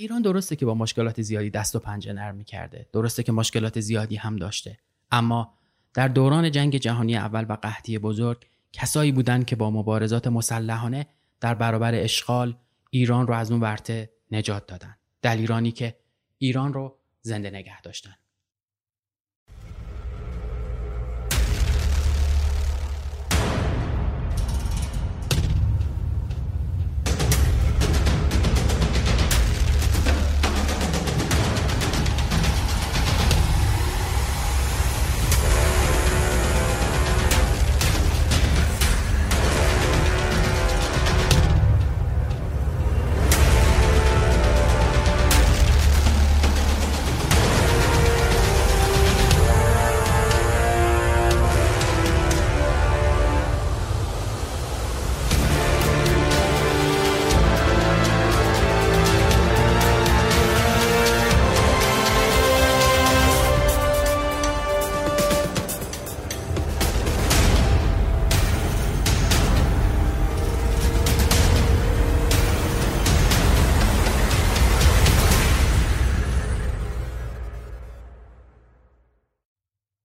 ایران درسته که با مشکلات زیادی دست و پنجه نرم می‌کرده، درسته که مشکلات زیادی هم داشته، اما در دوران جنگ جهانی اول و قحطی بزرگ کسایی بودند که با مبارزات مسلحانه در برابر اشغال ایران رو از اون ورطه نجات دادن، دلیرانی که ایران رو زنده نگه داشتن.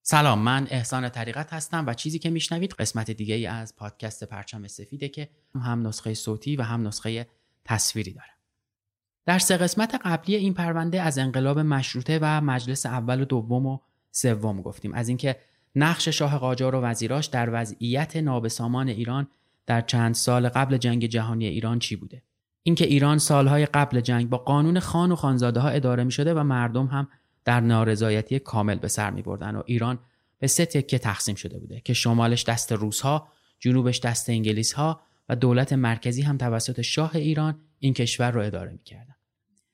سلام، من احسان طریقت هستم و چیزی که میشنوید قسمت دیگه ای از پادکست پرچم سفیده که هم نسخه صوتی و هم نسخه تصویری داره. در 3 قسمت قبلی این پرونده از انقلاب مشروطه و مجلس اول و دوم و سوم گفتیم، از اینکه نقش شاه قاجار و وزیراش در وضعیت نابسامان ایران در چند سال قبل جنگ جهانی ایران چی بوده، اینکه ایران سالهای قبل جنگ با قانون خان و خانزاده ها اداره میشده و مردم هم در نارضایتی کامل به سر می بردن و ایران به 3 تکه تقسیم شده بوده که شمالش دست روس‌ها، جنوبش دست انگلیس‌ها و دولت مرکزی هم توسط شاه ایران این کشور رو اداره می‌کردن.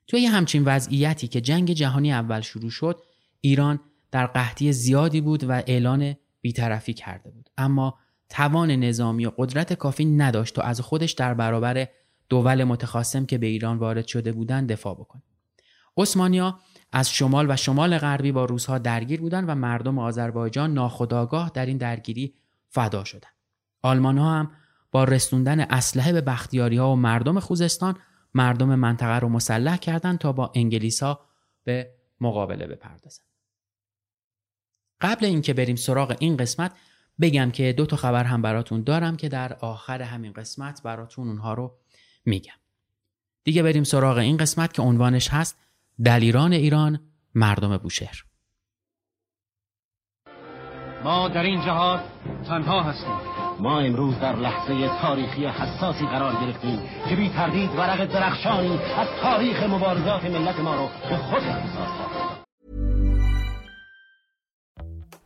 توی همچین وضعیتی که جنگ جهانی اول شروع شد، ایران در قحطی زیادی بود و اعلان بی‌طرفی کرده بود، اما توان نظامی و قدرت کافی نداشت و از خودش در برابر دول متخاصم که به ایران وارد شده بودند دفاع بکنه. عثمانی‌ها از شمال و شمال غربی با روس‌ها درگیر بودند و مردم آذربایجان ناخودآگاه در این درگیری فدا شدند. آلمان‌ها هم با رسوندن اسلحه به بختیاری‌ها و مردم خوزستان مردم منطقه رو مسلح کردند تا با انگلیس‌ها به مقابله بپردازند. قبل اینکه بریم سراغ این قسمت بگم که 2 تا خبر هم براتون دارم که در آخر همین قسمت براتون اونها رو میگم. دیگه بریم سراغ این قسمت که عنوانش هست دلیران ایران، مردم بوشهر. ما در این جهاد تنها هستیم. ما امروز در لحظه تاریخی حساسی قرار گرفتیم که بی تردید ورق درخشانی از تاریخ مبارزات ملت ما رو به خود اختصاص داد.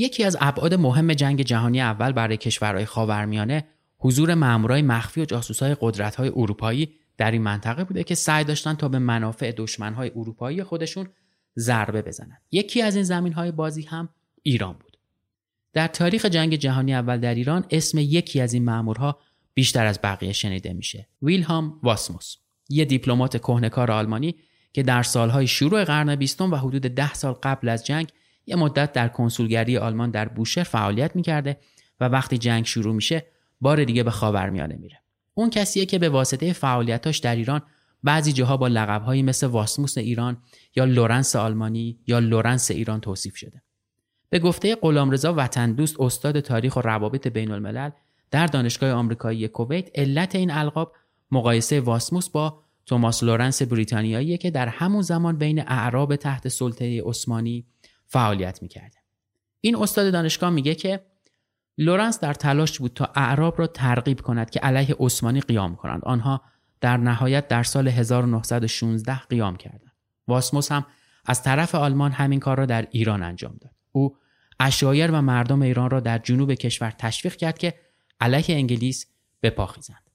یکی از ابعاد مهم جنگ جهانی اول برای کشورهای خاورمیانه حضور مامورای مخفی و جاسوسای قدرت‌های اروپایی در این منطقه بوده که سعی داشتن تا به منافع دشمن‌های اروپایی خودشون ضربه بزنن. یکی از این زمین‌های بازی هم ایران بود. در تاریخ جنگ جهانی اول در ایران اسم یکی از این مأمورها بیشتر از بقیه شنیده میشه. ویلهلم واسموس، یه دیپلمات کهنه‌کار آلمانی که در سالهای شروع قرن 20 و حدود 10 سال قبل از جنگ یه مدت در کنسولگری آلمان در بوشهر فعالیت میکرده و وقتی جنگ شروع میشه بار دیگه به خاورمیانه میره. اون کسیه که به واسطه فعالیتاش در ایران بعضی جاها با لقب‌هایی مثل واسموس ایران یا لورنس آلمانی یا لورنس ایران توصیف شده. به گفته غلامرضا وطندوست، استاد تاریخ و روابط بین‌الملل در دانشگاه آمریکایی کویت، علت این القاب مقایسه واسموس با توماس لورنس بریتانیاییه که در همون زمان بین اعراب تحت سلطه عثمانی فعالیت می‌کرده. این استاد دانشگاه میگه که لورنس در تلاش بود تا اعراب را ترغیب کند که علیه عثمانی قیام کنند. آنها در نهایت در سال 1916 قیام کردند. واسموس هم از طرف آلمان همین کار را در ایران انجام داد. او عشایر و مردم ایران را در جنوب کشور تشویق کرد که علیه انگلیس بپاخیزند.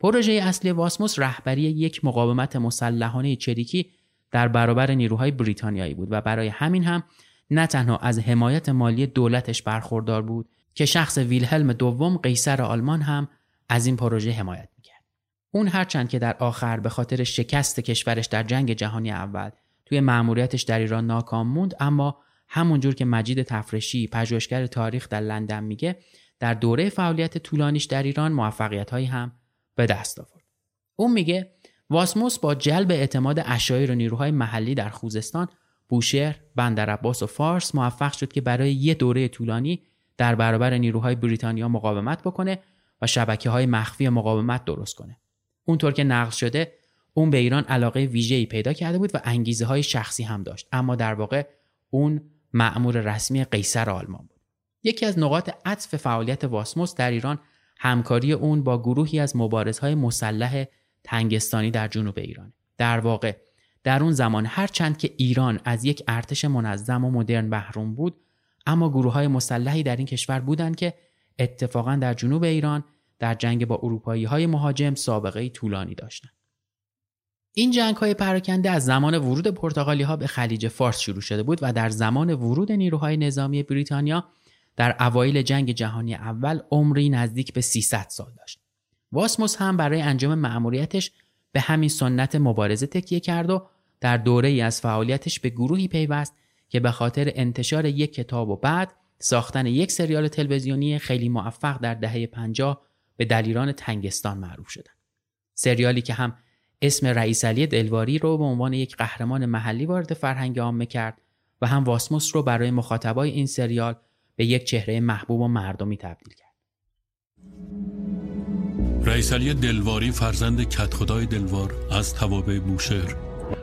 پروژه اصلی واسموس رهبری یک مقاومت مسلحانه چریکی در برابر نیروهای بریتانیایی بود و برای همین هم نه تنها از حمایت مالی دولتش برخوردار بود که شخص ویلهلم دوم قیصر آلمان هم از این پروژه حمایت میکرد. اون هرچند که در آخر به خاطر شکست کشورش در جنگ جهانی اول توی مأموریتش در ایران ناکام موند، اما همونجور که مجید تفرشی پژوهشگر تاریخ در لندن میگه، در دوره فعالیت طولانیش در ایران موفقیت‌هایی هم به دست آورد. اون میگه واسموس با جلب اعتماد عشایر و نیروهای محلی در خوزستان، بوشهر، بندرعباس و فارس موفق شد که برای یه دوره طولانی در برابر نیروهای بریتانیا مقاومت بکنه و شبکه‌های مخفی مقاومت درست کنه. اونطور که نقل شده، اون به ایران علاقه ویژه‌ای پیدا کرده بود و انگیزه‌های شخصی هم داشت، اما در واقع اون مأمور رسمی قیصر آلمان بود. یکی از نقاط عطف فعالیت واسموس در ایران همکاری اون با گروهی از مبارزهای مسلح تنگستانی در جنوب ایران. در واقع در اون زمان هرچند که ایران از یک ارتش منظم و مدرن محروم بود، اما گروههای مسلحی در این کشور بودند که اتفاقاً در جنوب ایران در جنگ با اروپایی‌های مهاجم سابقه طولانی داشتند. این جنگ‌های پراکنده از زمان ورود پرتغالی‌ها به خلیج فارس شروع شده بود و در زمان ورود نیروهای نظامی بریتانیا در اوایل جنگ جهانی اول عمری نزدیک به 300 سال داشت. واسموس هم برای انجام مأموریتش به همین سنت مبارزه تکیه کرد و در دوره‌ای از فعالیتش به گروهی پیوست که به خاطر انتشار یک کتاب و بعد ساختن یک سریال تلویزیونی خیلی موفق در دهه 50 به دلیران تنگستان معروف شدند. سریالی که هم اسم رئیس علی دلواری رو به عنوان یک قهرمان محلی وارد فرهنگ عامه کرد و هم واسموس رو برای مخاطبای این سریال به یک چهره محبوب و مردمی تبدیل کرد. رئیس علی دلواری فرزند کدخدای دلوار از توابع بوشهر،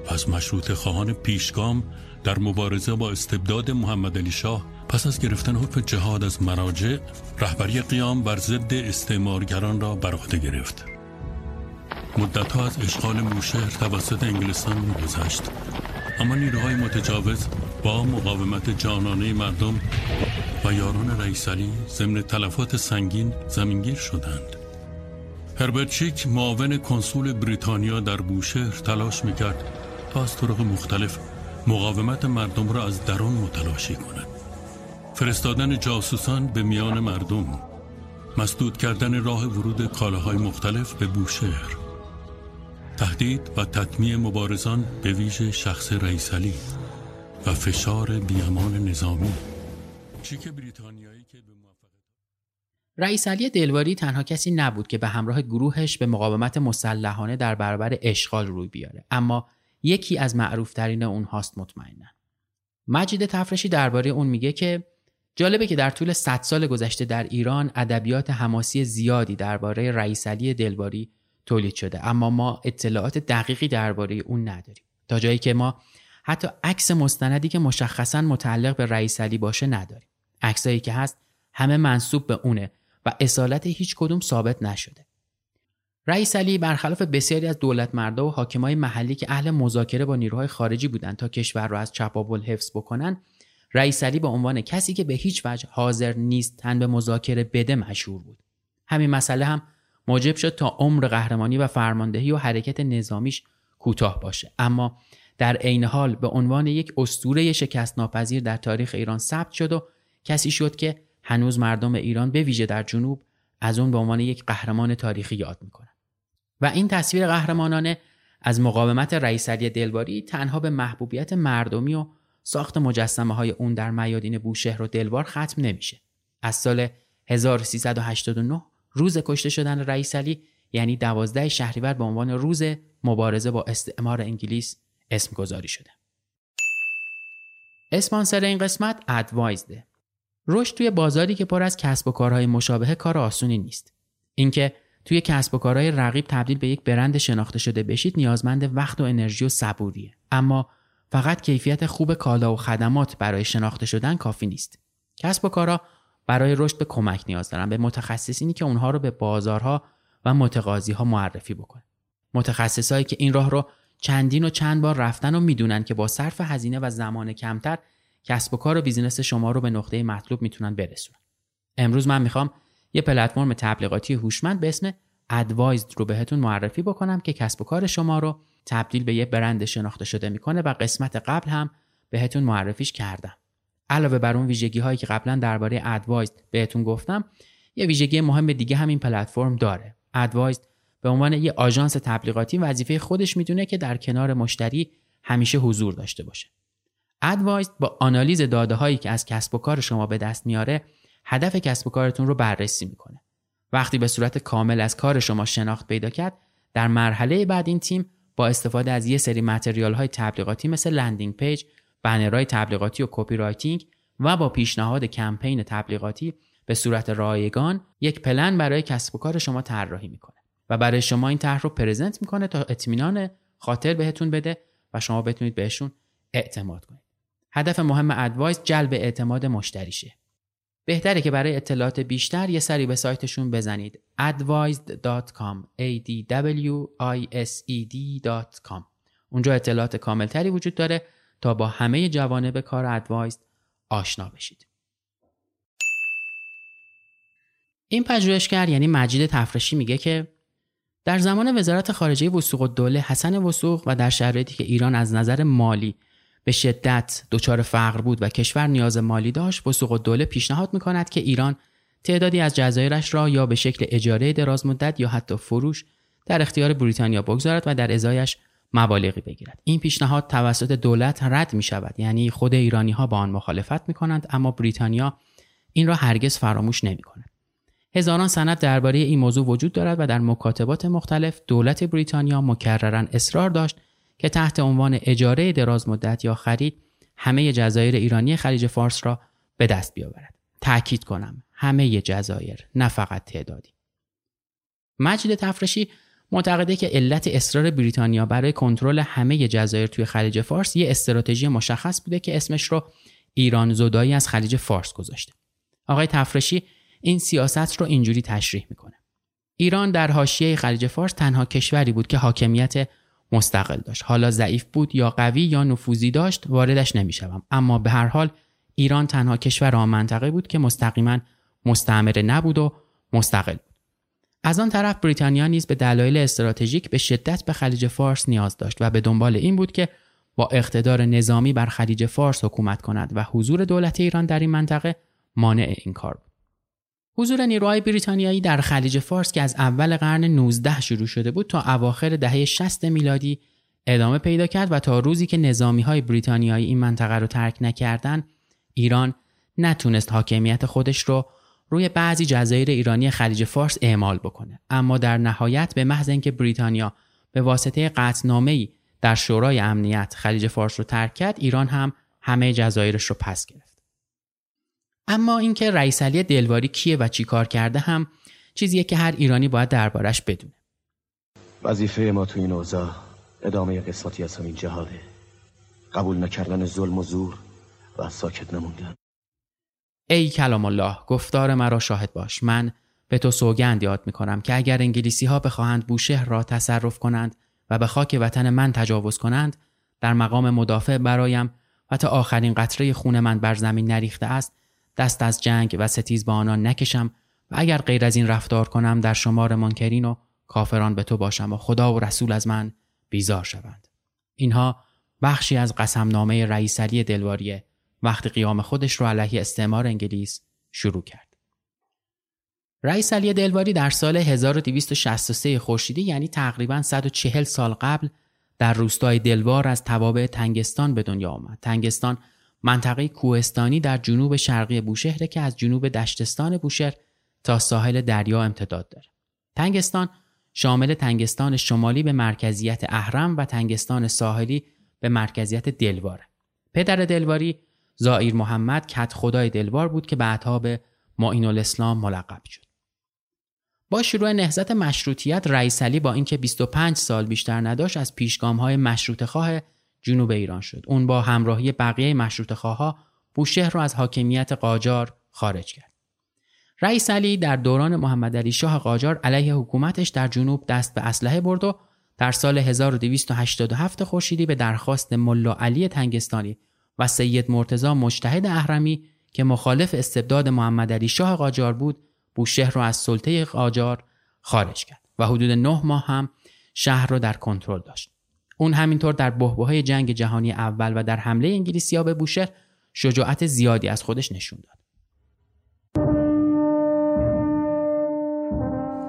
از مشروطه‌خواهان پیشگام در مبارزه با استبداد محمد علی شاه پس از گرفتن حکم جهاد از مراجع، رهبری قیام بر ضد استعمارگران را بر عهده گرفت. مدت‌ها از اشغال بوشهر توسط انگلستان می‌گذشت، اما نیروهای متجاوز با مقاومت جانانه مردم و یاران رئیس علی ضمن تلفات سنگین زمینگیر شدند. هربرت چیک، معاون کنسول بریتانیا در بوشهر، تلاش می‌کرد تا از طرق مختلف مقاومت مردم را از درون متلاشی کند. فرستادن جاسوسان به میان مردم، مسدود کردن راه ورود کالاهای مختلف به بوشهر، تهدید و تطمیع مبارزان به ویژه شخص رئیس علی و فشار بی‌امان نظامی. چیک بریتانیایی که به رئیس علی دلواری تنها کسی نبود که به همراه گروهش به مقاومت مسلحانه در برابر اشغال روی بیاره، اما یکی از معروفترین اونهاست مطمئنا. مجید تفرشی درباره اون میگه که جالبه که در طول 100 سال گذشته در ایران ادبیات حماسی زیادی درباره رئیس علی دلواری تولید شده، اما ما اطلاعات دقیقی درباره اون نداریم، تا جایی که ما حتی عکس مستندی که مشخصاً متعلق به رئیس علی باشه نداریم. عکسایی که هست همه منسوب به اونه و اصالت هیچ کدوم ثابت نشده. رئیس علی برخلاف بسیاری از دولتمردا و حاکمای محلی که اهل مذاکره با نیروهای خارجی بودند تا کشور را از چپاول حفظ بکنن، رئیس علی به عنوان کسی که به هیچ وجه حاضر نیست تن به مذاکره بده مشهور بود. همین مسئله هم موجب شد تا عمر قهرمانی و فرماندهی و حرکت نظامیش کوتاه باشه، اما در عین حال به عنوان یک اسطوره شکست ناپذیر در تاریخ ایران ثبت شد و کسی شد که هنوز مردم ایران به ویژه در جنوب از اون به عنوان یک قهرمان تاریخی یاد میکنن. و این تصویر قهرمانانه از مقاومت رئیس علی دلواری تنها به محبوبیت مردمی و ساخت مجسمه‌های اون در میادین بوشهر و دلوار ختم نمیشه. از سال 1389 روز کشته شدن رئیس علی یعنی 12 شهریور به عنوان روز مبارزه با استعمار انگلیس اسم گذاری شده. اسپانسر این قسمت ادوایزد. رشد توی بازاری که پر از کسب و کارهای مشابه کار آسونی نیست. اینکه توی کسب و کارهای رقیب تبدیل به یک برند شناخته شده بشید نیازمند وقت و انرژی و صبوریه. اما فقط کیفیت خوب کالا و خدمات برای شناخته شدن کافی نیست. کسب و کارها برای رشد به کمک نیاز دارن، به متخصصینی که اونها رو به بازارها و متقاضیها معرفی بکنن. متخصصایی که این راه رو چند بار رفتن و میدونن که با صرف هزینه و زمان کمتر کسب و کار و بیزینس شما رو به نقطه مطلوب میتونن برسونن. امروز من میخوام یه پلتفرم تبلیغاتی هوشمند به اسم ادوایزد رو بهتون معرفی بکنم که کسب و کار شما رو تبدیل به یه برند شناخته شده میکنه و قسمت قبل هم بهتون معرفیش کردم. علاوه بر اون ویژگی هایی که قبلا درباره ادوایزد بهتون گفتم، یه ویژگی مهم دیگه هم این پلتفرم داره. ادوایزد به عنوان یه آژانس تبلیغاتی وظیفه خودش میدونه که در کنار مشتری همیشه حضور داشته باشه. ادوایزد با آنالیز داده هایی که از کسب و کار شما به دست میاره، هدف کسب و کارتون رو بررسی میکنه. وقتی به صورت کامل از کار شما شناخت پیدا کرد، در مرحله بعد این تیم با استفاده از یه سری متریال های تبلیغاتی مثل لندینگ پیج، بنرهای تبلیغاتی و کپی رایتینگ و با پیشنهاد کمپین تبلیغاتی به صورت رایگان یک پلن برای کسب و کار شما طراحی میکنه و برای شما این طرح رو پرزنت میکنه تا اطمینان خاطر بهتون بده و شما بتونید بهشون اعتماد کنید. هدف مهم ادوایزد جلب اعتماد مشتریشه. بهتره که برای اطلاعات بیشتر یه سری به سایتشون بزنید advised.com. اونجا اطلاعات کاملتری وجود داره تا با همه جوانب کار ادوایزد آشنا بشید. این پژوهشگر یعنی مجید تفرشی میگه که در زمان وزارت خارجه وثوق الدوله حسن وثوق و در شرایطی که ایران از نظر مالی به شدت دچار فقر بود و کشور نیاز مالی داشت، وثوق الدوله پیشنهاد می‌کند که ایران تعدادی از جزایرش را یا به شکل اجاره دراز مدت یا حتی فروش در اختیار بریتانیا بگذارد و در ازایش مبالغی بگیرد. این پیشنهاد توسط دولت رد می‌شود، یعنی خود ایرانی‌ها با آن مخالفت می‌کنند، اما بریتانیا این را هرگز فراموش نمی‌کند. هزاران سند درباره این موضوع وجود دارد و در مکاتبات مختلف دولت بریتانیا مکرراً اصرار داشت که تحت عنوان اجاره دراز مدت یا خرید همه جزایر ایرانی خلیج فارس را به دست بیاورد. تأکید کنم همه جزایر، نه فقط تعدادی. مجید تفرشی معتقده که علت اصرار بریتانیا برای کنترل همه جزایر توی خلیج فارس یه استراتژی مشخص بوده که اسمش رو ایران زدایی از خلیج فارس گذاشته. آقای تفرشی این سیاست رو اینجوری تشریح میکنه: ایران در حاشیه خلیج فارس تنها کشوری بود که حاکمیت مستقل داشت. حالا ضعیف بود یا قوی یا نفوذی داشت، واردش نمیشوم، اما به هر حال ایران تنها کشور آن منطقه بود که مستقیما مستعمره نبود و مستقل بود. از آن طرف بریتانیا نیز به دلایل استراتژیک به شدت به خلیج فارس نیاز داشت و به دنبال این بود که با اقتدار نظامی بر خلیج فارس حکومت کند و حضور دولت ایران در این منطقه مانع این کار بود. حضور نیروهای بریتانیایی در خلیج فارس که از اول قرن 19 شروع شده بود تا اواخر دهه 60 میلادی ادامه پیدا کرد و تا روزی که نظامی‌های بریتانیایی این منطقه رو ترک نکردند، ایران نتونست حاکمیت خودش رو روی بعضی جزایر ایرانی خلیج فارس اعمال بکنه. اما در نهایت به محض اینکه بریتانیا به واسطه قطعنامه‌ای در شورای امنیت خلیج فارس رو ترک کرد، ایران هم همه جزایرش رو پس گرفت. اما اینکه رئیس علی دلواری کیه و چی کار کرده هم چیزیه که هر ایرانی باید دربارش بدونه. وظیفه ما تو این اوضاع ادامه قسمتی از همین جهاده. قبول نکردن ظلم و زور و ساکت نموندن. ای کلام الله، گفتار مرا شاهد باش. من به تو سوگند یاد میکنم که اگر انگلیسی ها بخواهند بوشهر را تصرف کنند و به خاک وطن من تجاوز کنند، در مقام مدافع برایم و تا آخرین قطره خون من بر زمین نریخته است، دست از جنگ و ستیز با آنان نکشم و اگر غیر از این رفتار کنم در شمار منکرین و کافران به تو باشم و خدا و رسول از من بیزار شوند. اینها بخشی از قسمنامه رئیس علی دلواریه وقت قیام خودش را علیه استعمار انگلیس شروع کرد. رئیس علی دلواری در سال 1263 خورشیدی، یعنی تقریباً 140 سال قبل، در روستای دلوار از توابع تنگستان به دنیا آمد. تنگستان منطقه کوهستانی در جنوب شرقی بوشهر که از جنوب دشتستان بوشهر تا ساحل دریا امتداد دارد. تنگستان شامل تنگستان شمالی به مرکزیت اهرم و تنگستان ساحلی به مرکزیت دلوار. پدر دلواری زائیر محمد کدخدای دلوار بود که بعدها به معین الاسلام ملقب شد. با شروع نهضت مشروطیت، رئیس علی با اینکه 25 سال بیشتر نداشت، از پیشگام‌های مشروطه‌خواه جنوب ایران شد. اون با همراهی بقیه مشروطه‌خواها بوشهر را از حاکمیت قاجار خارج کرد. رئیس علی در دوران محمد علی شاه قاجار علیه حکومتش در جنوب دست به اسلحه برد و در سال 1287 خورشیدی به درخواست ملا علی تنگستانی و سید مرتضی مجتهد اهرمی که مخالف استبداد محمد علی شاه قاجار بود، بوشهر را از سلطه قاجار خارج کرد و حدود 9 ماه هم شهر را در کنترل داشت. اون همینطور در بحبوحه جنگ جهانی اول و در حمله انگلیسی‌ها به بوشهر شجاعت زیادی از خودش نشون داد.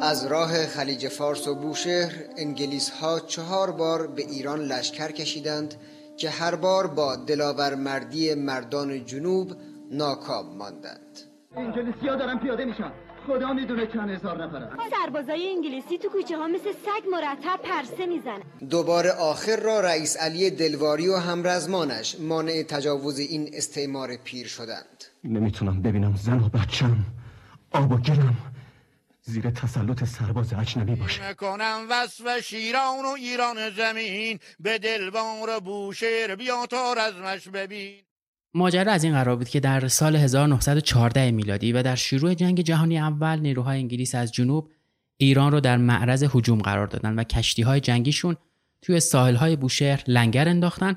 از راه خلیج فارس و بوشهر، انگلیس‌ها 4 بار به ایران لشکر کشیدند که هر بار با دلاورمردی مردان جنوب ناکام ماندند. انگلیسی‌ها دارن پیاده میشن. خدا میدونه چند هزار نفرن. سربازای انگلیسی تو کوچه ها مثل سگ مرتب پرسه میزنن. دوباره آخر را رئیس علی دلواری و همرزمانش مانع تجاوز این استعمار پیر شدند. نمیتونم ببینم زن و بچم آب و گلم زیر تسلط سرباز اجنبی باشه. نکنم وصف شیران و ایران زمین، به دلوار بوشهر بیا تا رزمش ببین. ماجرا از این قرار بود که در سال 1914 میلادی و در شروع جنگ جهانی اول، نیروهای انگلیس از جنوب ایران رو در معرض هجوم قرار دادن و کشتی‌های جنگیشون توی ساحل‌های بوشهر لنگر انداختن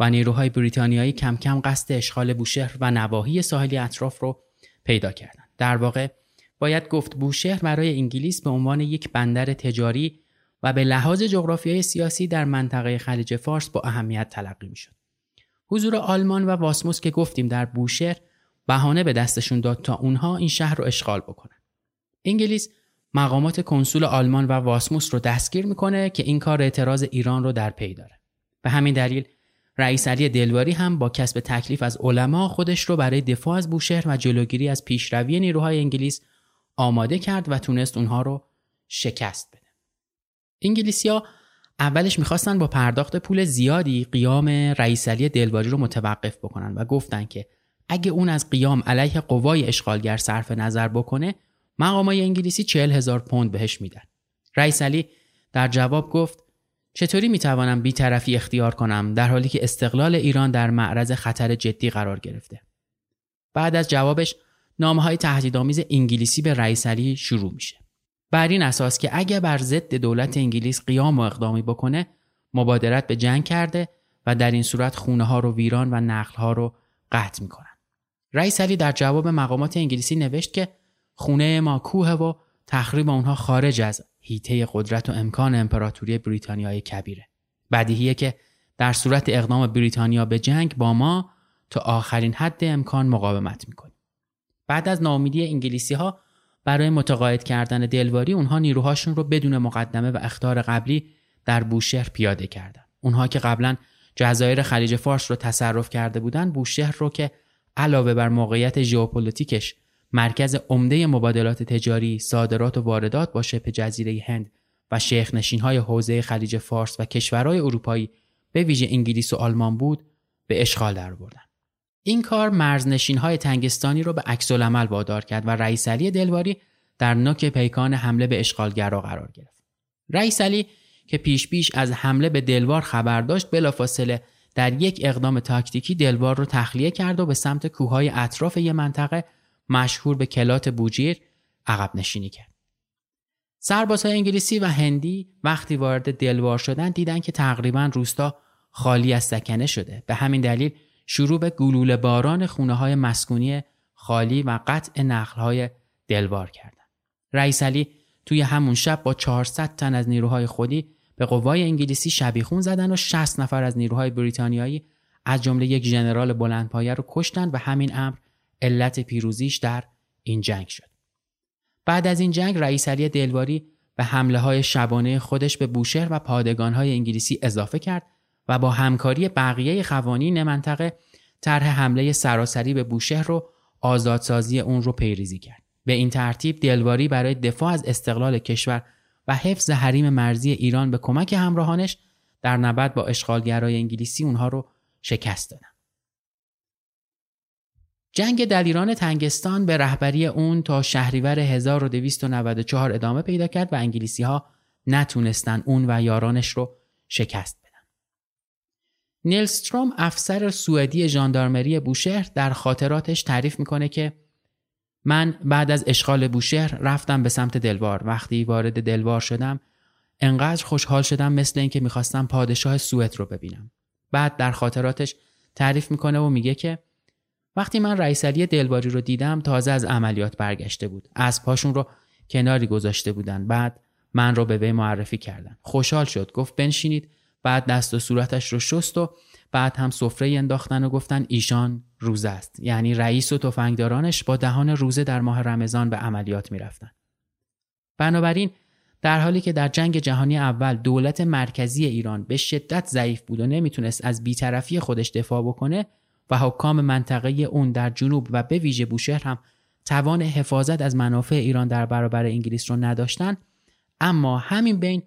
و نیروهای بریتانیایی کم کم قصد اشغال بوشهر و نواحی ساحلی اطراف رو پیدا کردن. در واقع باید گفت بوشهر برای انگلیس به عنوان یک بندر تجاری و به لحاظ جغرافیایی سیاسی در منطقه خلیج فارس با اهمیت تلقی می‌شد. حضور آلمان و واسموس که گفتیم در بوشهر بهانه به دستشون داد تا اونها این شهر رو اشغال بکنن. انگلیس مقامات کنسول آلمان و واسموس رو دستگیر میکنه که این کار اعتراض ایران رو در پی داره. به همین دلیل رئیس علی دلواری هم با کسب تکلیف از علما خودش رو برای دفاع از بوشهر و جلوگیری از پیشروی نیروهای انگلیس آماده کرد و تونست اونها رو شکست بده. انگلیسی‌ها اولش میخواستن با پرداخت پول زیادی قیام رئیس علی دلواری رو متوقف بکنن و گفتن که اگه اون از قیام علیه قوای اشغالگر صرف نظر بکنه، مقامای انگلیسی 40,000 پوند بهش میدن. رئیس علی در جواب گفت چطوری میتوانم بی‌طرفی اختیار کنم در حالی که استقلال ایران در معرض خطر جدی قرار گرفته. بعد از جوابش نامه‌های تهدیدآمیز انگلیسی به رئیس علی شروع میشه. بر این اساس که اگر بر ضد دولت انگلیس قیام و اقدامی بکنه، مبادرت به جنگ کرده و در این صورت خونه ها رو ویران و نقل ها رو قطع میکنن. رئیس علی در جواب مقامات انگلیسی نوشت که خونه ما کوه و تخریب اونها خارج از حیطه قدرت و امکان امپراتوری بریتانیای کبیره. بدیهیه که در صورت اقدام بریتانیا به جنگ با ما تا آخرین حد امکان مقاومت میکنیم. بعد از ناامیدی انگلیسی ها برای متقاعد کردن دلواری، اونها نیروهاشون رو بدون مقدمه و اخطار قبلی در بوشهر پیاده کردن. اونها که قبلا جزایر خلیج فارس رو تصرف کرده بودن، بوشهر رو که علاوه بر موقعیت ژئوپلیتیکش مرکز عمده مبادلات تجاری، صادرات و واردات با شبه جزیره هند و شیخ نشین‌های حوزه خلیج فارس و کشورهای اروپایی به ویژه انگلیس و آلمان بود، به اشغال درآوردن. این کار مرزنشین‌های تنگستانی رو به عکس‌العمل وادار کرد و رئیس علی دلواری در نوک پیکان حمله به اشغالگرا قرار گرفت. رئیس علی که پیش از حمله به دلوار خبر داشت، بلافاصله در یک اقدام تاکتیکی دلوار رو تخلیه کرد و به سمت کوههای اطراف یک منطقه مشهور به کلات بوجیر عقب نشینی کرد. سربازهای انگلیسی و هندی وقتی وارد دلوار شدند، دیدن که تقریباً روستا خالی از سکنه شده. به همین دلیل شروع به گلوله باران خونه‌های مسکونی خالی و قطع نقل‌های دلوار کردن. رئیس علی توی همون شب با 400 تن از نیروهای خودی به قوای انگلیسی شبیخون زدن و 60 نفر از نیروهای بریتانیایی از جمله یک ژنرال بلندپایه رو کشتن و همین امر علت پیروزیش در این جنگ شد. بعد از این جنگ رئیس علی دلواری به حمله‌های شبانه خودش به بوشهر و پادگان‌های انگلیسی اضافه کرد و با همکاری بقیه خوانین منطقه طرح حمله سراسری به بوشهر رو آزادسازی اون رو پیریزی کرد. به این ترتیب دلواری برای دفاع از استقلال کشور و حفظ حریم مرزی ایران به کمک همراهانش در نبرد با اشغالگرای انگلیسی اونها رو شکست دادن. جنگ دلیران تنگستان به رهبری اون تا شهریور 1294 ادامه پیدا کرد و انگلیسی‌ها نتونستن اون و یارانش رو شکست بدن. نیلستروم افسر سوئدی ژاندارمری بوشهر در خاطراتش تعریف میکنه که من بعد از اشغال بوشهر رفتم به سمت دلوار. وقتی وارد دلوار شدم انقدر خوشحال شدم مثل اینکه میخواستم پادشاه سوئد رو ببینم. بعد در خاطراتش تعریف میکنه و میگه که وقتی من رئیس علی دلواری رو دیدم تازه از عملیات برگشته بود. از پاشون رو کناری گذاشته بودن. بعد من رو به وی معرفی کردن. خوشحال شد. گفت بنشینید. بعد دست و صورتش رو شست و بعد هم سفره انداختن و گفتن ایشان روزه است. یعنی رئیس و تفنگدارانش با دهان روزه در ماه رمضان به عملیات می‌رفتن. بنابراین در حالی که در جنگ جهانی اول دولت مرکزی ایران به شدت ضعیف بود و نمیتونست از بی‌طرفی خودش دفاع بکنه و حکام منطقه اون در جنوب و به ویژه بوشهر هم توان حفاظت از منافع ایران در برابر انگلیس رو نداشتن، اما همین بین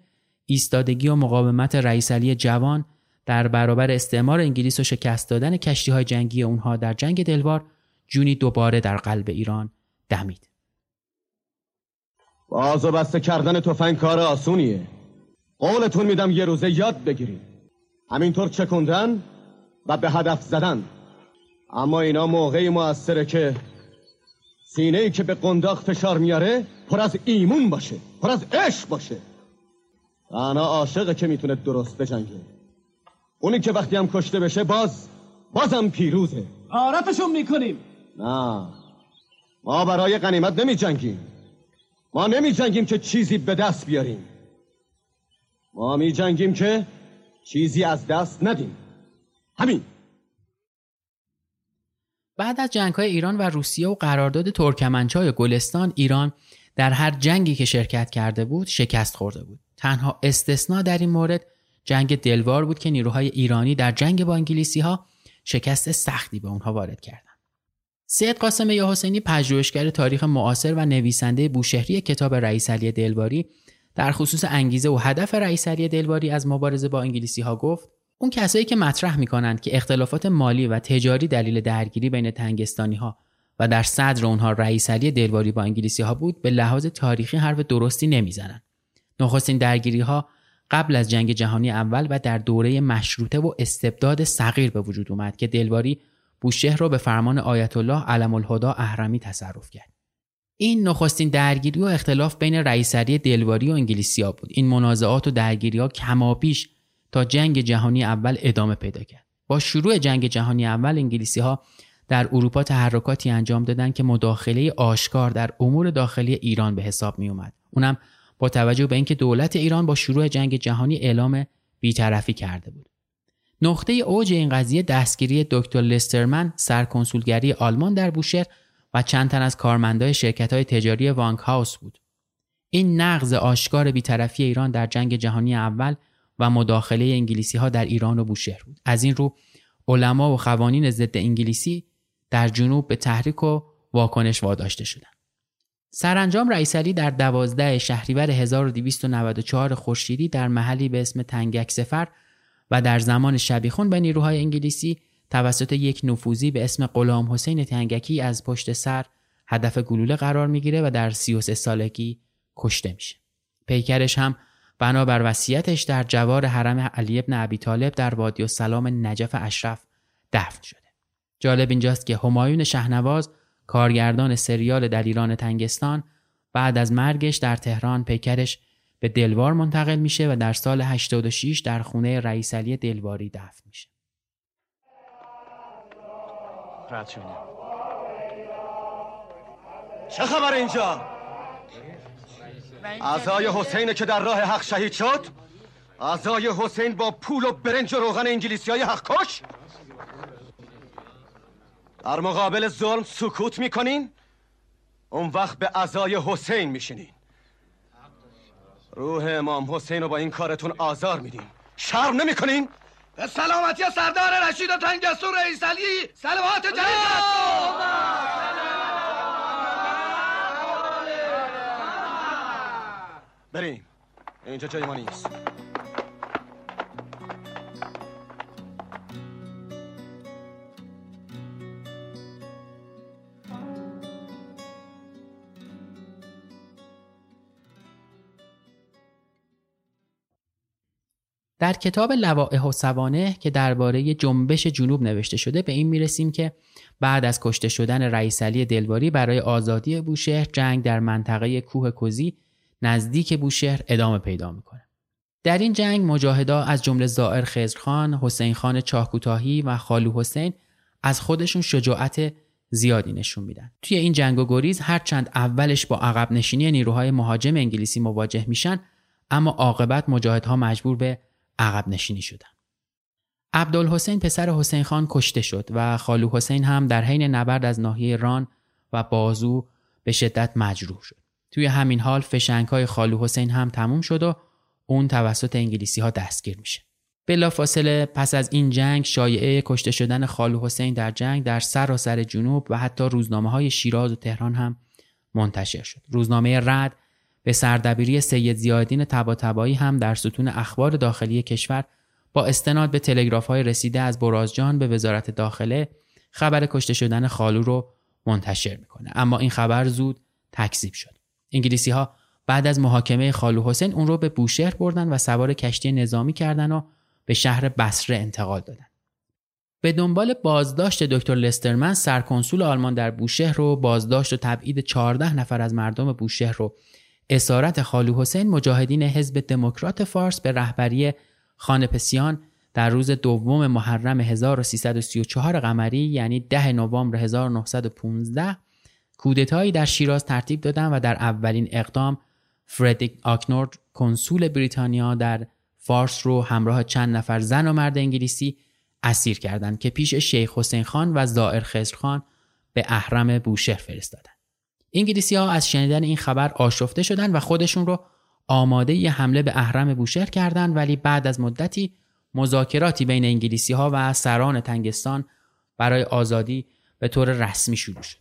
ایستادگی و مقاومت رئیس علی جوان در برابر استعمار انگلیس و شکست دادن کشتی‌های جنگی اونها در جنگ دلوار جونی دوباره در قلب ایران دمید. باز و بسته کردن تفنگ کار آسونیه. قولتون میدم یه روزه یاد بگیرید. همینطور چکندن و به هدف زدن. اما اینا موقعی موثره که سینه‌ای که به قنداق فشار میاره پر از ایمون باشه، پر از عشق باشه. تنها عاشقه که میتونه درست بجنگه. اونی که وقتی هم کشته بشه بازم پیروزه. عارفشون میکنیم. نه، ما برای غنیمت نمیجنگیم. ما نمیجنگیم که چیزی به دست بیاریم. ما میجنگیم که چیزی از دست ندیم. همین. بعد از جنگ‌های ایران و روسیه و قرارداد ترکمنچای گلستان، ایران در هر جنگی که شرکت کرده بود شکست خورده بود. تنها استثناء در این مورد جنگ دلوار بود که نیروهای ایرانی در جنگ با انگلیسی‌ها شکست سختی به اونها وارد کردند. سید قاسم یاحسینی پژوهشگر تاریخ معاصر و نویسنده بوشهری کتاب رئیس علی دلواری در خصوص انگیزه و هدف رئیس علی دلواری از مبارزه با انگلیسی‌ها گفت: اون کسایی که مطرح می‌کنند که اختلافات مالی و تجاری دلیل درگیری بین تنگستانی‌ها و در صدر اونها رئیس علی دلواری با انگلیسی‌ها بود، به لحاظ تاریخی حرف درستی نمی‌زنند. نخستین درگیری‌ها قبل از جنگ جهانی اول و در دوره مشروطه و استبداد صغیر به وجود اومد که دلواری بوشهر را به فرمان آیت الله علم الهدی اهرمی تصرف کرد. این نخستین درگیری و اختلاف بین رئیس علی دلواری و انگلیسی‌ها بود. این منازعات و درگیری‌ها کمابیش تا جنگ جهانی اول ادامه پیدا کرد. با شروع جنگ جهانی اول انگلیسی‌ها در اروپا تحرکاتی انجام دادند که مداخله آشکار در امور داخلی ایران به حساب می اومد. اونم با توجه به اینکه دولت ایران با شروع جنگ جهانی اعلام بی‌طرفی کرده بود. نقطه اوج این قضیه دستگیری دکتر لسترمن سرکنسولگری آلمان در بوشهر و چند تن از کارمندان شرکت‌های تجاری وانگ هاوس بود. این نقض آشکار بی‌طرفی ایران در جنگ جهانی اول و مداخله انگلیسی‌ها در ایران و بوشهر بود. از این رو علما و قوانین ضد انگلیسی در جنوب به تحریک و واکنش واداشته شدند. سرانجام رئیس علی در 12 شهریور 1294 خورشیدی در محلی به اسم تنگک سفر و در زمان شبیخون به نیروهای انگلیسی توسط یک نفوذی به اسم غلامحسین تنگکی از پشت سر هدف گلوله قرار میگیره و در 33 سالگی کشته میشه. پیکرش هم بنابر وصیتش در جوار حرم علی ابن ابی طالب در وادی السلام نجف اشرف دفن شده. جالب اینجاست که همایون شهنواز کارگردان سریال دلیران تنگستان بعد از مرگش در تهران پیکرش به دلوار منتقل میشه و در سال 86 در خونه رئیس علی دلواری دفن میشه. چه خبر اینجا؟ عزای حسین که در راه حق شهید شد؟ عزای حسین با پول و برنج و روغن انگلیسی های حق کش؟ در مقابل ظلم سکوت میکنین؟ اون وقت به عزای حسین میشینین. روح امام حسین رو با این کارتون آزار میدین. شرم نمیکنین؟ به سلامتی سردار رشید و تنگستون رئیس علی، صلوات جلیلت. بریم، اینجا جای ما نیست. در کتاب لوائح و سوانح که درباره جنبش جنوب نوشته شده به این میرسیم که بعد از کشته شدن رئیس علی دلواری برای آزادی بوشهر، جنگ در منطقه کوه کوزی نزدیک بوشهر ادامه پیدا میکنه. در این جنگ مجاهدا از جمله زائر خضرخان، حسین خان چاهکوتاهی و خالو حسین از خودشون شجاعت زیادی نشون میدن. توی این جنگ و گریز هرچند اولش با عقب نشینی نیروهای مهاجم انگلیسی مواجه میشن، اما عاقبت مجاهدها مجبور به عقب نشینی شدن. عبدالحسین پسر حسین خان کشته شد و خالو حسین هم در حین نبرد از ناحیه ران و بازو به شدت مجروح شد. توی همین حال فشنگ‌های خالو حسین هم تموم شد و اون توسط انگلیسی‌ها دستگیر میشه. بلافاصله پس از این جنگ شایعه کشته شدن خالو حسین در جنگ در سراسر جنوب و حتی روزنامه‌های شیراز و تهران هم منتشر شد. روزنامه رد به سردبیری سید ضیاءالدین طباطبایی هم در ستون اخبار داخلی کشور با استناد به تلگراف‌های رسیده از برازجان به وزارت داخله خبر کشته شدن خالو رو منتشر می‌کنه، اما این خبر زود تکذیب شد. انگلیسی ها بعد از محاکمه خالو حسین اون رو به بوشهر بردن و سوار کشتی نظامی کردن و به شهر بصره انتقال دادن. به دنبال بازداشت دکتر لسترمن سرکنسول آلمان در بوشهر رو بازداشت و تبعید 14 نفر از مردم بوشهر رو اسارت خالو حسین، مجاهدین حزب دموکرات فارس به رهبری خانپسیان در روز دوم محرم 1334 قمری یعنی 10 نوامبر 1915 کودتایی در شیراز ترتیب دادن و در اولین اقدام فردریک آکنورد کنسول بریتانیا در فارس رو همراه چند نفر زن و مرد انگلیسی اسیر کردند که پیش شیخ حسین خان و زائر خضرخان به اهرم بوشهر فرستادند. انگلیسی‌ها از شنیدن این خبر آشفته شدند و خودشون رو آماده ی حمله به اهرم بوشهر کردند، ولی بعد از مدتی مذاکراتی بین انگلیسی‌ها و سران تنگستان برای آزادی به طور رسمی شروع شد.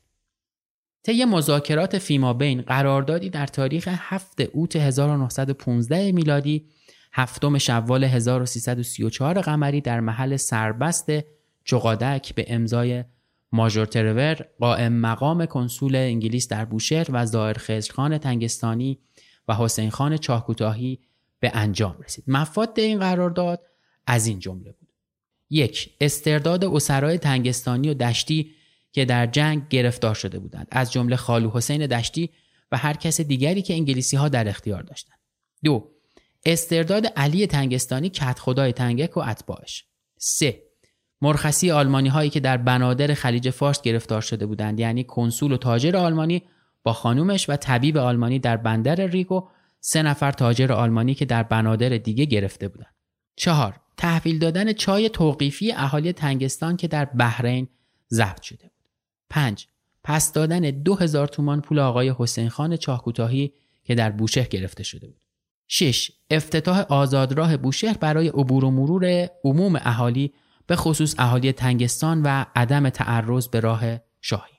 طی مذاکرات فیمابین قراردادی در تاریخ 7 اوت 1915 میلادی، 7 شوال 1334 قمری در محل سربست چقادک به امضای ماژور ترور، قائم مقام کنسول انگلیس در بوشهر و ظاهر خضرخان تنگستانی و حسین خان چاهکوتاهی به انجام رسید. مفاد این قرارداد از این جمله بود: 1. استرداد اسرای تنگستانی و دشتی که در جنگ گرفتار شده بودند، از جمله خالو حسین دشتی و هر کس دیگری که انگلیسی ها در اختیار داشتند. 2. استرداد علی تنگستانی کدخدای تنگک و اتباعش. 3. مرخصی آلمانی هایی که در بنادر خلیج فارس گرفتار شده بودند، یعنی کنسول و تاجر آلمانی با خانومش و طبیب آلمانی در بندر ریگ و 3 نفر تاجر آلمانی که در بنادر دیگه گرفته بودند. 4. تحویل دادن چای توقیفی اهالی تنگستان که در بحرین ضبط شده بود. 5. پس دادن 2000 تومان پول آقای حسین خان چاهکوتاهی که در بوشهر گرفته شده بود. 6. افتتاح آزادراه بوشهر برای عبور و مرور عموم اهالی به خصوص اهالی تنگستان و عدم تعرض به راه شاهی.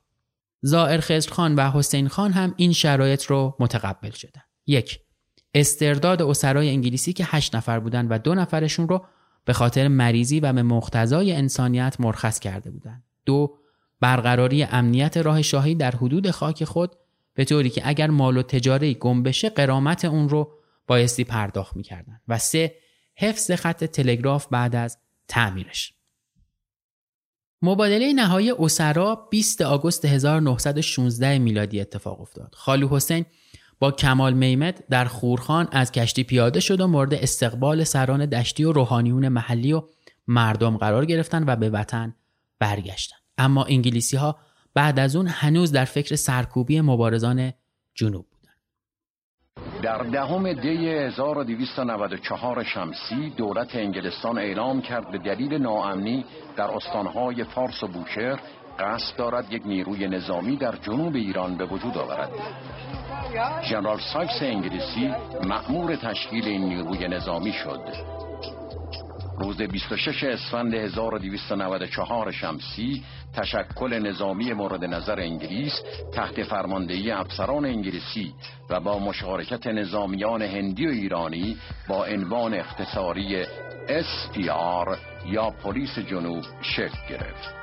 زائر خضرخان و حسین خان هم این شرایط رو متقبل شدند. 1. استرداد اسرای انگلیسی که 8 نفر بودند و 2 نفرشون رو به خاطر مریضی و به مقتضای انسانیت مرخص کرده بودند. 2. برقراری امنیت راه شاهی در حدود خاک خود به طوری که اگر مال و تجاری گم بشه غرامت اون رو بایستی پرداخت می‌کردن. و 3. حفظ خط تلگراف بعد از تعمیرش. مبادله نهایی اسرا 20 آگوست 1916 میلادی اتفاق افتاد. خالو حسین با کمال میمد در خورخان از کشتی پیاده شد و مورد استقبال سران دشتی و روحانیون محلی و مردم قرار گرفتن و به وطن برگشتن. اما انگلیسی ها بعد از اون هنوز در فکر سرکوبی مبارزان جنوب بودند. در 10 دی 1294 شمسی دولت انگلستان اعلام کرد به دلیل ناامنی در استانهای فارس و بوشهر قصد دارد یک نیروی نظامی در جنوب ایران به وجود آورد. ژنرال سایکس انگلیسی مأمور تشکیل این نیروی نظامی شد. روز 26 اسفند 1294 شمسی تشکل نظامی مورد نظر انگلیس تحت فرماندهی افسران انگلیسی و با مشارکت نظامیان هندی و ایرانی با عنوان اختصاری SPR یا پلیس جنوب شکل گرفت.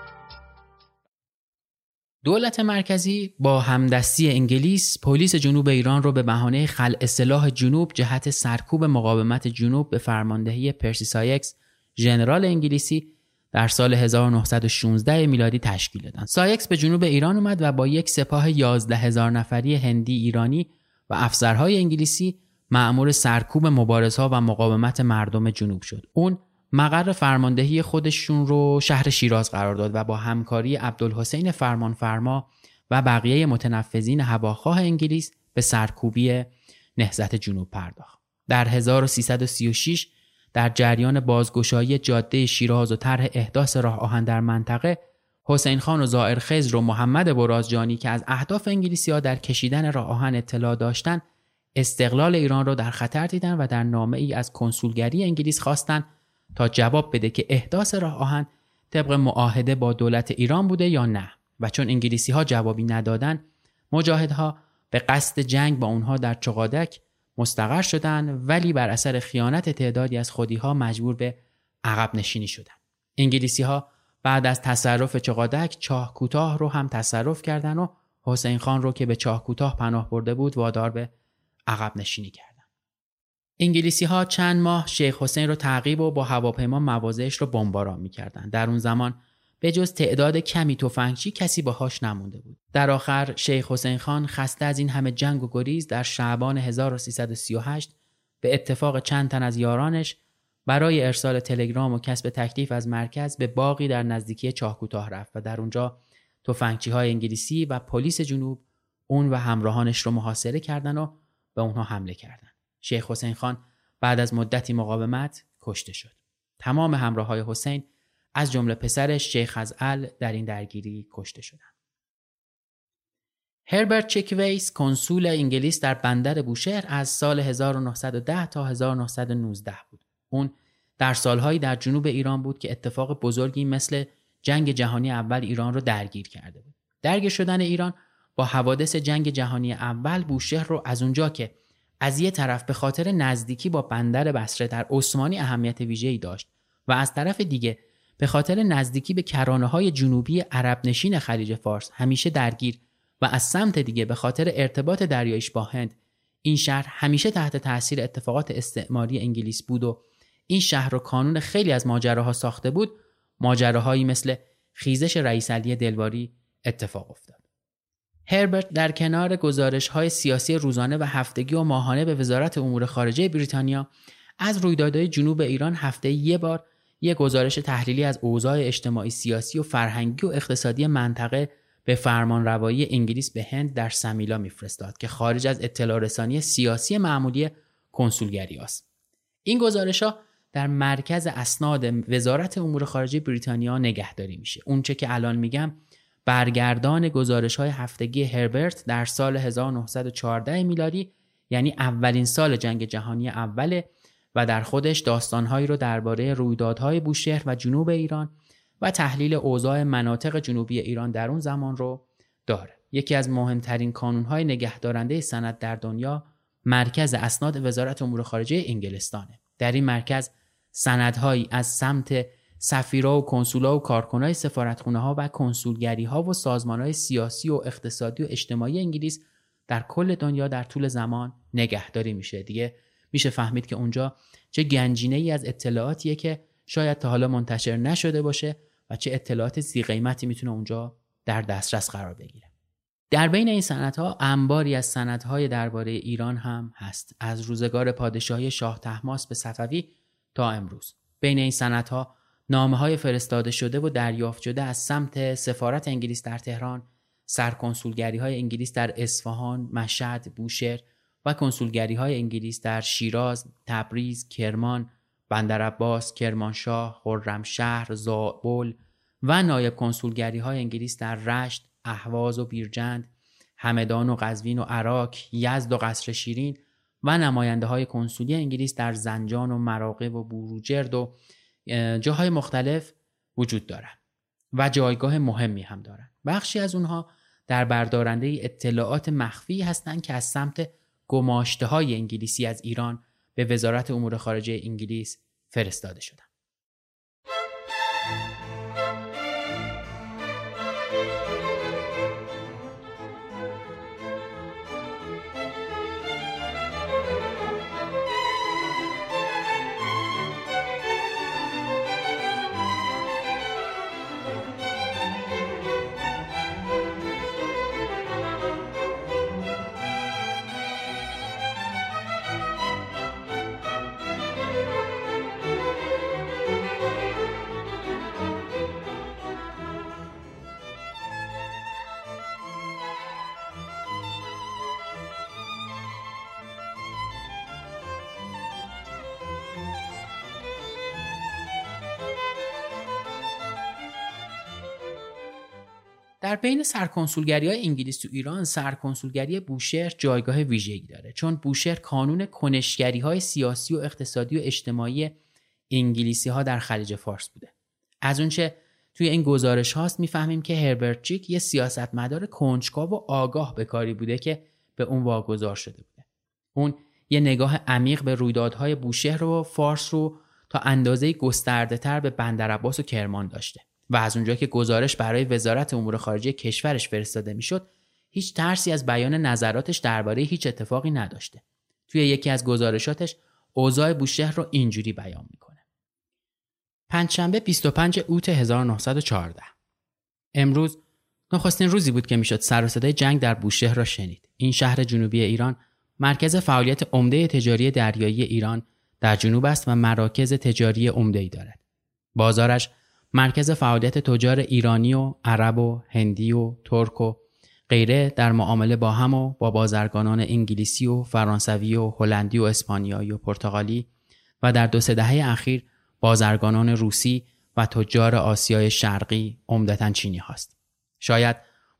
دولت مرکزی با همدستی انگلیس پلیس جنوب ایران را به بهانه خلع سلاح جنوب جهت سرکوب مقاومت جنوب به فرماندهی پرسی سایکس ژنرال انگلیسی در سال 1916 میلادی تشکیل دادند. سایکس به جنوب ایران آمد و با یک سپاه 11000 نفری هندی ایرانی و افسرهای انگلیسی مأمور سرکوب مبارزها و مقاومت مردم جنوب شد. اون مقر فرماندهی خودشون رو شهر شیراز قرار داد و با همکاری عبدالحسین فرمانفرما و بقیه متنفذین هواخواه انگلیس به سرکوبی نهضت جنوب پرداخت. در 1336 در جریان بازگشایی جاده شیراز و طرح احداث راه آهن در منطقه، حسین خان و زائر خضر و محمد برازجانی که از اهداف انگلیسی‌ها در کشیدن راه آهن اطلاع داشتند، استقلال ایران را در خطر دیدند و در نامه‌ای از کنسولگری انگلیس خواستند تا جواب بده که احداث راه آهن طبق معاهده با دولت ایران بوده یا نه، و چون انگلیسی ها جوابی ندادن، مجاهدها به قصد جنگ با اونها در چقادک مستقر شدند، ولی بر اثر خیانت تعدادی از خودی ها مجبور به عقب نشینی شدند. انگلیسی ها بعد از تصرف چقادک چاه کوتاه رو هم تصرف کردند و حسین خان رو که به چاه کوتاه پناه برده بود وادار به عقب نشینی کرد. انگلیسی ها چند ماه شیخ حسین رو تعقیب و با هواپیما مواضعش رو بمباران می‌کردند. در اون زمان به جز تعداد کمی تفنگچی کسی باهاش نمونده بود. در آخر شیخ حسین خان خسته از این همه جنگ و گریز در شعبان 1338 به اتفاق چند تن از یارانش برای ارسال تلگرام و کسب تکلیف از مرکز به باغی در نزدیکی چاهکوتاه رفت و در اونجا تفنگچی‌های انگلیسی و پلیس جنوب اون و همراهانش رو محاصره کردند و به اونها حمله کردند. شیخ حسین خان بعد از مدتی مقاومت کشته شد. تمام همراههای حسین از جمله پسرش شیخ ازعل در این درگیری کشته شدند. هربرت چیکویس کنسول انگلیس در بندر بوشهر از سال 1910 تا 1919 بود. اون در سالهایی در جنوب ایران بود که اتفاق بزرگی مثل جنگ جهانی اول ایران را درگیر کرده بود. درگیر شدن ایران با حوادث جنگ جهانی اول بوشهر رو از اونجا که از یه طرف به خاطر نزدیکی با بندر بصره در عثمانی اهمیت ویژه‌ای داشت و از طرف دیگه به خاطر نزدیکی به کرانه‌های جنوبی عرب نشین خلیج فارس همیشه درگیر و از سمت دیگه به خاطر ارتباط دریایش با هند، این شهر همیشه تحت تاثیر اتفاقات استعماری انگلیس بود و این شهر و کانون خیلی از ماجراها ساخته بود. ماجراهایی مثل خیزش رئیس علی دلواری اتفاق افتاد. هربرت در کنار گزارش‌های سیاسی روزانه و هفتگی و ماهانه به وزارت امور خارجه بریتانیا، از رویدادهای جنوب ایران هفته یک بار یک گزارش تحلیلی از اوضاع اجتماعی، سیاسی و فرهنگی و اقتصادی منطقه به فرمانروایی انگلیس به هند در سمیلا میفرستاد که خارج از اطلاع رسانی سیاسی معمولی کنسولگری است. این گزارش‌ها در مرکز اسناد وزارت امور خارجه بریتانیا نگهداری میشه. اونچه که الان میگم برگردان گزارش‌های هفتگی هربرت در سال 1914 میلادی، یعنی اولین سال جنگ جهانی اول، و در خودش داستان‌هایی رو درباره رویدادهای بوشهر و جنوب ایران و تحلیل اوضاع مناطق جنوبی ایران در اون زمان رو داره. یکی از مهمترین کانون‌های نگهدارنده سند در دنیا مرکز اسناد وزارت امور خارجه انگلستانه. در این مرکز سندهایی از سمت سفیرها و کنسولها و کارکنان سفارتخانه‌ها و کنسولگری‌ها و سازمان‌های سیاسی و اقتصادی و اجتماعی انگلیس در کل دنیا در طول زمان نگهداری میشه. دیگه میشه فهمید که اونجا چه گنجینه‌ای از اطلاعاتیه که شاید تا حالا منتشر نشده باشه و چه اطلاعات ذی‌قیمتی میتونه اونجا در دسترس قرار بگیره. در بین این سندها انباری از سندهای درباره ایران هم هست، از روزگار پادشاهی شاه طهماسب صفوی تا امروز. بین این سندها نامه‌های فرستاده شده و دریافت شده از سمت سفارت انگلیس در تهران، سرکنسولگری‌های انگلیس در اصفهان، مشهد، بوشهر و کنسولگری‌های انگلیس در شیراز، تبریز، کرمان، بندرعباس، کرمانشاه، خرمشهر، زابل و نایب کنسولگری های انگلیس در رشت، اهواز و بیرجند، همدان و قزوین و عراق، یزد و قصر شیرین و نماینده های کنسولی انگلیس در زنجان و مراغه و بوروجرد و جاهای مختلف وجود دارند و جایگاه مهمی هم دارند. بخشی از اونها در بردارنده اطلاعات مخفی هستند که از سمت گماشته های انگلیسی از ایران به وزارت امور خارجه انگلیس فرستاده شدند. در بین سرکنسولگری‌های انگلیس تو ایران، سرکنسولگری بوشهر جایگاه ویژه‌ای داره، چون بوشهر کانون کنشگری‌های سیاسی و اقتصادی و اجتماعی انگلیسی‌ها در خلیج فارس بوده. از اونچه توی این گزارش هاست می‌فهمیم که هربرت چیک یه سیاستمدار کنجکاو و آگاه به کاری بوده که به اون واگذار شده بوده. اون یه نگاه عمیق به رویدادهای بوشهر و فارس رو تا اندازه‌ای گسترده‌تر به بندرعباس و کرمان داشته. و از اونجا که گزارش برای وزارت امور خارجه کشورش فرستاده میشد، هیچ ترسی از بیان نظراتش درباره هیچ اتفاقی نداشته. توی یکی از گزارشاتش اوضاع بوشهر رو اینجوری بیان میکنه: پنجشنبه 25 اوت 1914. امروز نخستین روزی بود که میشد سر و صدای جنگ در بوشهر را شنید. این شهر جنوبی ایران مرکز فعالیت عمده تجاری دریایی ایران در جنوب است و مراکز تجاری عمده‌ای دارد. بازارش مرکز فعالیت تجار ایرانی و عرب و هندی و ترک و غیره در معامله با هم و با بازرگانان انگلیسی و فرانسوی و هلندی و اسپانیایی و پرتغالی و در دو سه دهه اخیر بازرگانان روسی و تجار آسیای شرقی عمدتاً چینی هاست. شاید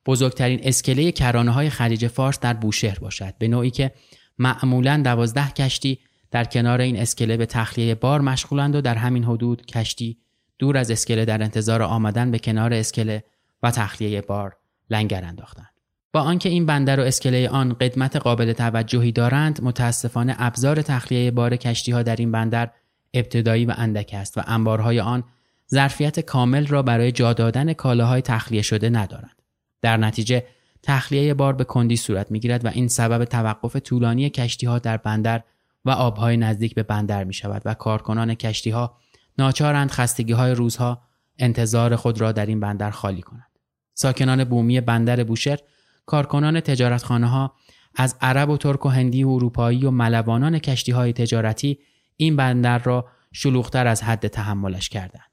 بزرگترین اسکله کرانه های خلیج فارس در بوشهر باشد، به نوعی که معمولاً 12 کشتی در کنار این اسکله به تخلیه بار مشغولند و در همین حدود کشتی دور از اسکله در انتظار آمدن به کنار اسکله و تخلیه بار لنگر انداختند. با آنکه این بندر و اسکله آن قدمت قابل توجهی دارند، متاسفانه ابزار تخلیه بار کشتی‌ها در این بندر ابتدایی و اندک است و انبارهای آن ظرفیت کامل را برای جا دادن کالاهای تخلیه شده ندارند. در نتیجه تخلیه بار به کندی صورت می‌گیرد و این سبب توقف طولانی کشتی‌ها در بندر و آب‌های نزدیک به بندر می‌شود و کارکنان کشتی‌ها ناچارند خستگی‌های روزها انتظار خود را در این بندر خالی کنند. ساکنان بومی بندر بوشهر، کارکنان تجارتخانه‌ها از عرب و ترک و هندی و اروپایی و ملوانان کشتی‌های تجارتی این بندر را شلوغ‌تر از حد تحملش کردند.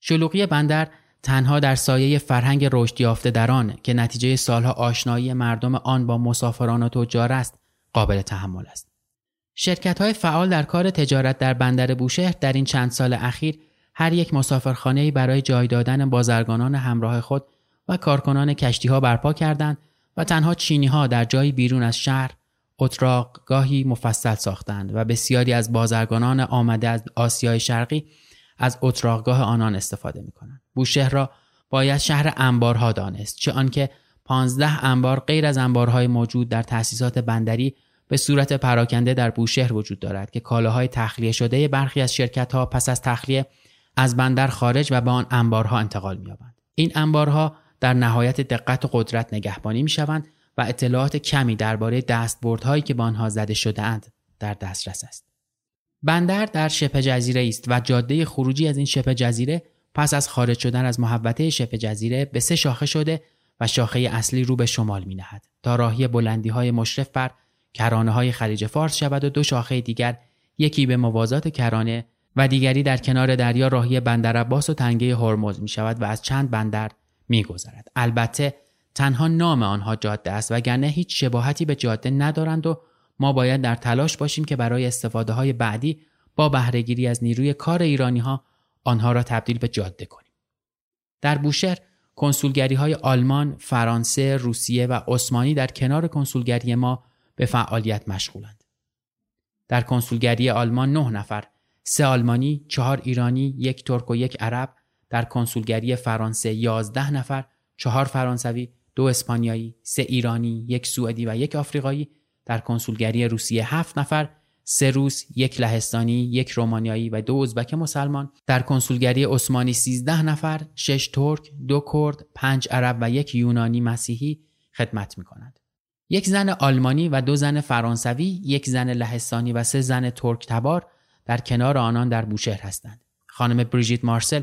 شلوغی بندر تنها در سایه فرهنگ رشد یافته در آن که نتیجه سالها آشنایی مردم آن با مسافران و تجار است، قابل تحمل است. شرکت‌های فعال در کار تجارت در بندر بوشهر در این چند سال اخیر هر یک مسافرخانه‌ای برای جای دادن بازرگانان همراه خود و کارکنان کشتی‌ها برپا کردند و تنها چینی‌ها در جایی بیرون از شهر اتراق گاهی مفصل ساختند و بسیاری از بازرگانان آمده از آسیای شرقی از اتراقگاه آنان استفاده می‌کنند. بوشهر را باید شهر انبارها دانست، چه آنکه 15 انبار غیر از انبارهای موجود در تأسیسات بندری به صورت پراکنده در بوشهر وجود دارد که کالاهای تخلیه شده برخی از شرکت‌ها پس از تخلیه از بندر خارج و به آن انبارها انتقال می‌یابند. این انبارها در نهایت دقت و قدرت نگهبانی می‌شوند و اطلاعات کمی درباره دستبردهایی که به آنها زده شده‌اند در دسترس است. بندر در شبه جزیره است و جاده خروجی از این شبه جزیره پس از خارج شدن از محوطه شبه جزیره به 3 شاخه شده و شاخه اصلی رو به شمال می‌نهد تا راهی بلندی‌های مشرف بر کرانه های خلیج فارس شود و 2 شاخه دیگر، یکی به موازات کرانه و دیگری در کنار دریا، راهی بندرعباس و تنگه هرمز می شود و از چند بندر می گذرد. البته تنها نام آنها جاده است وگرنه هیچ شباهتی به جاده ندارند و ما باید در تلاش باشیم که برای استفاده های بعدی با بهره گیری از نیروی کار ایرانی ها آنها را تبدیل به جاده کنیم. در بوشهر کنسولگری‌های آلمان، فرانسه، روسیه و عثمانی در کنار کنسولگری ما به فعالیت مشغولند. در کنسولگری آلمان 9 نفر، 3 آلمانی، 4 ایرانی، 1 ترک و 1 عرب، در کنسولگری فرانسه 11 نفر، 4 فرانسوی، 2 اسپانیایی، 3 ایرانی، 1 سوئدی و 1 آفریقایی، در کنسولگری روسیه 7 نفر، 3 روس، 1 لهستانی، 1 رومانیایی و 2 ازبک مسلمان، در کنسولگری عثمانی 13 نفر، 6 ترک، 2 کرد، 5 عرب و 1 یونانی مسیحی خدمت می کنند. 1 زن آلمانی و 2 زن فرانسوی، 1 زن لهستانی و 3 زن ترک تبار در کنار آنان در بوشهر هستند. خانم بریژیت مارسل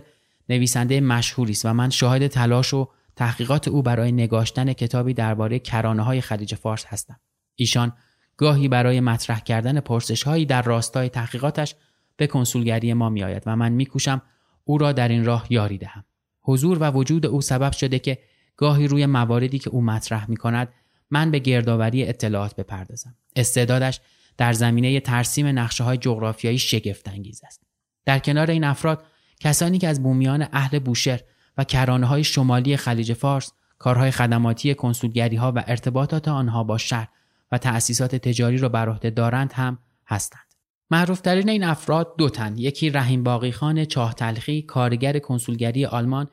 نویسنده مشهوری است و من شاهد تلاش و تحقیقات او برای نگاشتن کتابی درباره کرانه‌های خلیج فارس هستم. ایشان گاهی برای مطرح کردن پرسش‌هایی در راستای تحقیقاتش به کنسولگری ما می‌آید و من می‌کوشم او را در این راه یاری دهم. حضور و وجود او سبب شده که گاهی روی مواردی که او مطرح می‌کند من به گردآوری اطلاعات بپردازم. استعدادش در زمینه ترسیم نقشه‌های جغرافیایی شگفت‌انگیز است. در کنار این افراد کسانی که از بومیان اهل بوشهر و کرانه‌های شمالی خلیج فارس، کارهای خدماتی کنسولگری‌ها و ارتباطات آنها با شهر و تأسیسات تجاری را بر عهده دارند هم هستند. معروف‌ترین این افراد 2 تن، یکی رحیم باقیخان چاه تلخی کارگر کنسولگری آلمان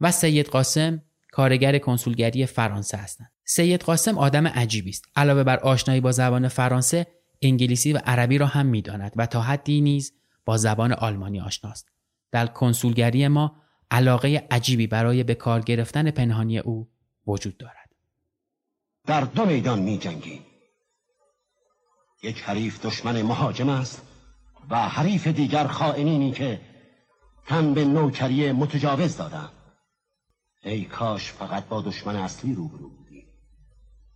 و سید قاسم کارگر کنسولگری فرانسه هستند. سید قاسم آدم عجیبی است. علاوه بر آشنایی با زبان فرانسه، انگلیسی و عربی را هم می‌داند و تا حدی نیز با زبان آلمانی آشناست. در کنسولگری ما علاقه عجیبی برای به کار گرفتن پنهانی او وجود دارد. در 2 میدان می‌جنگیم. یک حریف دشمن مهاجم است و حریف دیگر خائنینی که تن به نوکری متجاوز دادند. ای کاش فقط با دشمن اصلی روبرو بودیم،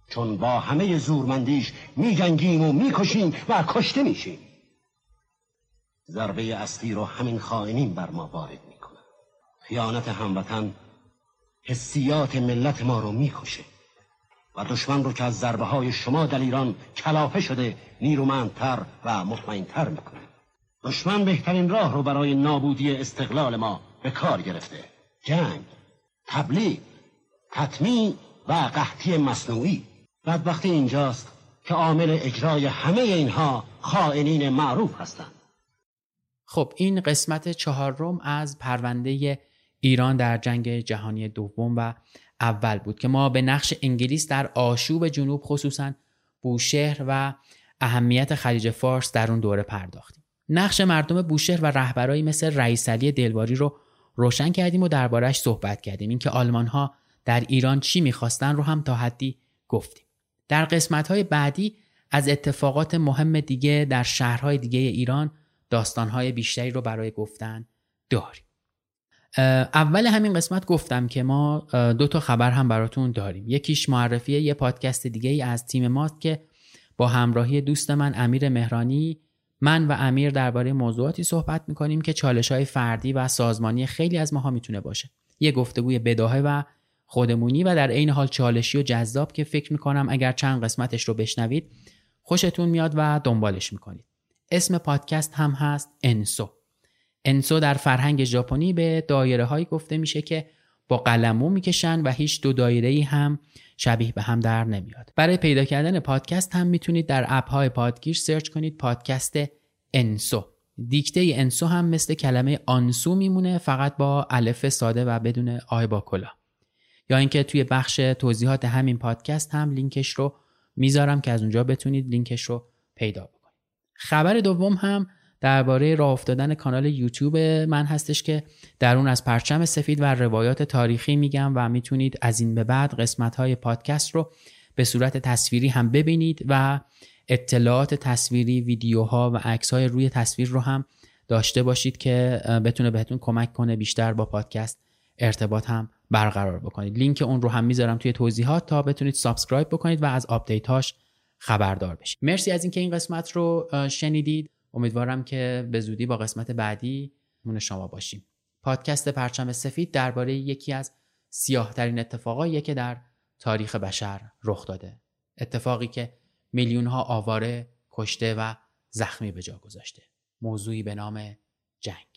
چون با همه زورمندیش می‌جنگیم و می‌کشیم و کشته می‌شیم. ضربه اصلی رو همین خائنین بر ما وارد می‌کنه. خیانت هموطن حسیات ملت ما رو می‌کشه و دشمن رو که از ضربه‌های شما در ایران کلافه شده نیرومندتر و مطمئن‌تر می‌کنه. دشمن بهترین راه رو برای نابودی استقلال ما به کار گرفته: جنگ، تبلیغ، تطمیع و قحطی مصنوعی. بدبختی اینجاست که عامل اجرای همه اینها خائنین معروف هستند. خب، این قسمت 4 از پرونده ایران در جنگ جهانی دوم و اول بود که ما به نقش انگلیس در آشوب جنوب، خصوصا بوشهر و اهمیت خلیج فارس در اون دوره پرداختیم. نقش مردم بوشهر و رهبرایی مثل رئیس علی دلواری رو روشن کردیم و درباره‌اش صحبت کردیم. اینکه آلمان‌ها در ایران چی می‌خواستن رو هم تا حدی گفتیم. در قسمت‌های بعدی از اتفاقات مهم دیگه در شهرهای دیگه ایران داستان‌های بیشتری رو برای گفتن داریم. اول همین قسمت گفتم که ما 2 خبر هم براتون داریم. یکیش معرفی یه پادکست دیگه از تیم ماست که با همراهی دوست من امیر مهرانی، من و امیر درباره موضوعاتی صحبت می‌کنیم که چالش‌های فردی و سازمانی خیلی از ماها میتونه باشه. یه گفتگوی بداهه و خودمونی و در عین حال چالشی و جذاب که فکر می‌کنم اگر چند قسمتش رو بشنوید خوشتون میاد و دنبالش می‌کنید. اسم پادکست هم هست انسو. در فرهنگ ژاپنی به دایره هایی گفته میشه که با قلمو میکشن و هیچ 2 دایره‌ای هم شبیه به هم در نمیاد. برای پیدا کردن پادکست هم میتونید در اپ های پادگیر سرچ کنید پادکست انسو. دیکته انسو هم مثل کلمه آنسو میمونه، فقط با الف ساده و بدون آی با کلا. یا اینکه توی بخش توضیحات همین پادکست هم لینکش رو میذارم که از اونجا بتونید لینکش رو پیدا کنید. خبر 2 هم درباره راه افتادن کانال یوتیوب من هستش که در اون از پرچم سفید و روایات تاریخی میگم و میتونید از این به بعد قسمت‌های پادکست رو به صورت تصویری هم ببینید و اطلاعات تصویری، ویدیوها و عکس‌های روی تصویر رو هم داشته باشید که بتونه بهتون کمک کنه بیشتر با پادکست ارتباط هم برقرار بکنید. لینک اون رو هم میذارم توی توضیحات تا بتونید سابسکرایب بکنید و از آپدیت‌هاش خبردار بشید. مرسی از اینکه این قسمت رو شنیدید. امیدوارم که به زودی با قسمت بعدی مون شما باشیم. پادکست پرچم سفید درباره یکی از سیاه‌ترین اتفاقاییه که در تاریخ بشر رخ داده. اتفاقی که میلیون‌ها آواره، کشته و زخمی به جا گذاشته. موضوعی به نام جنگ.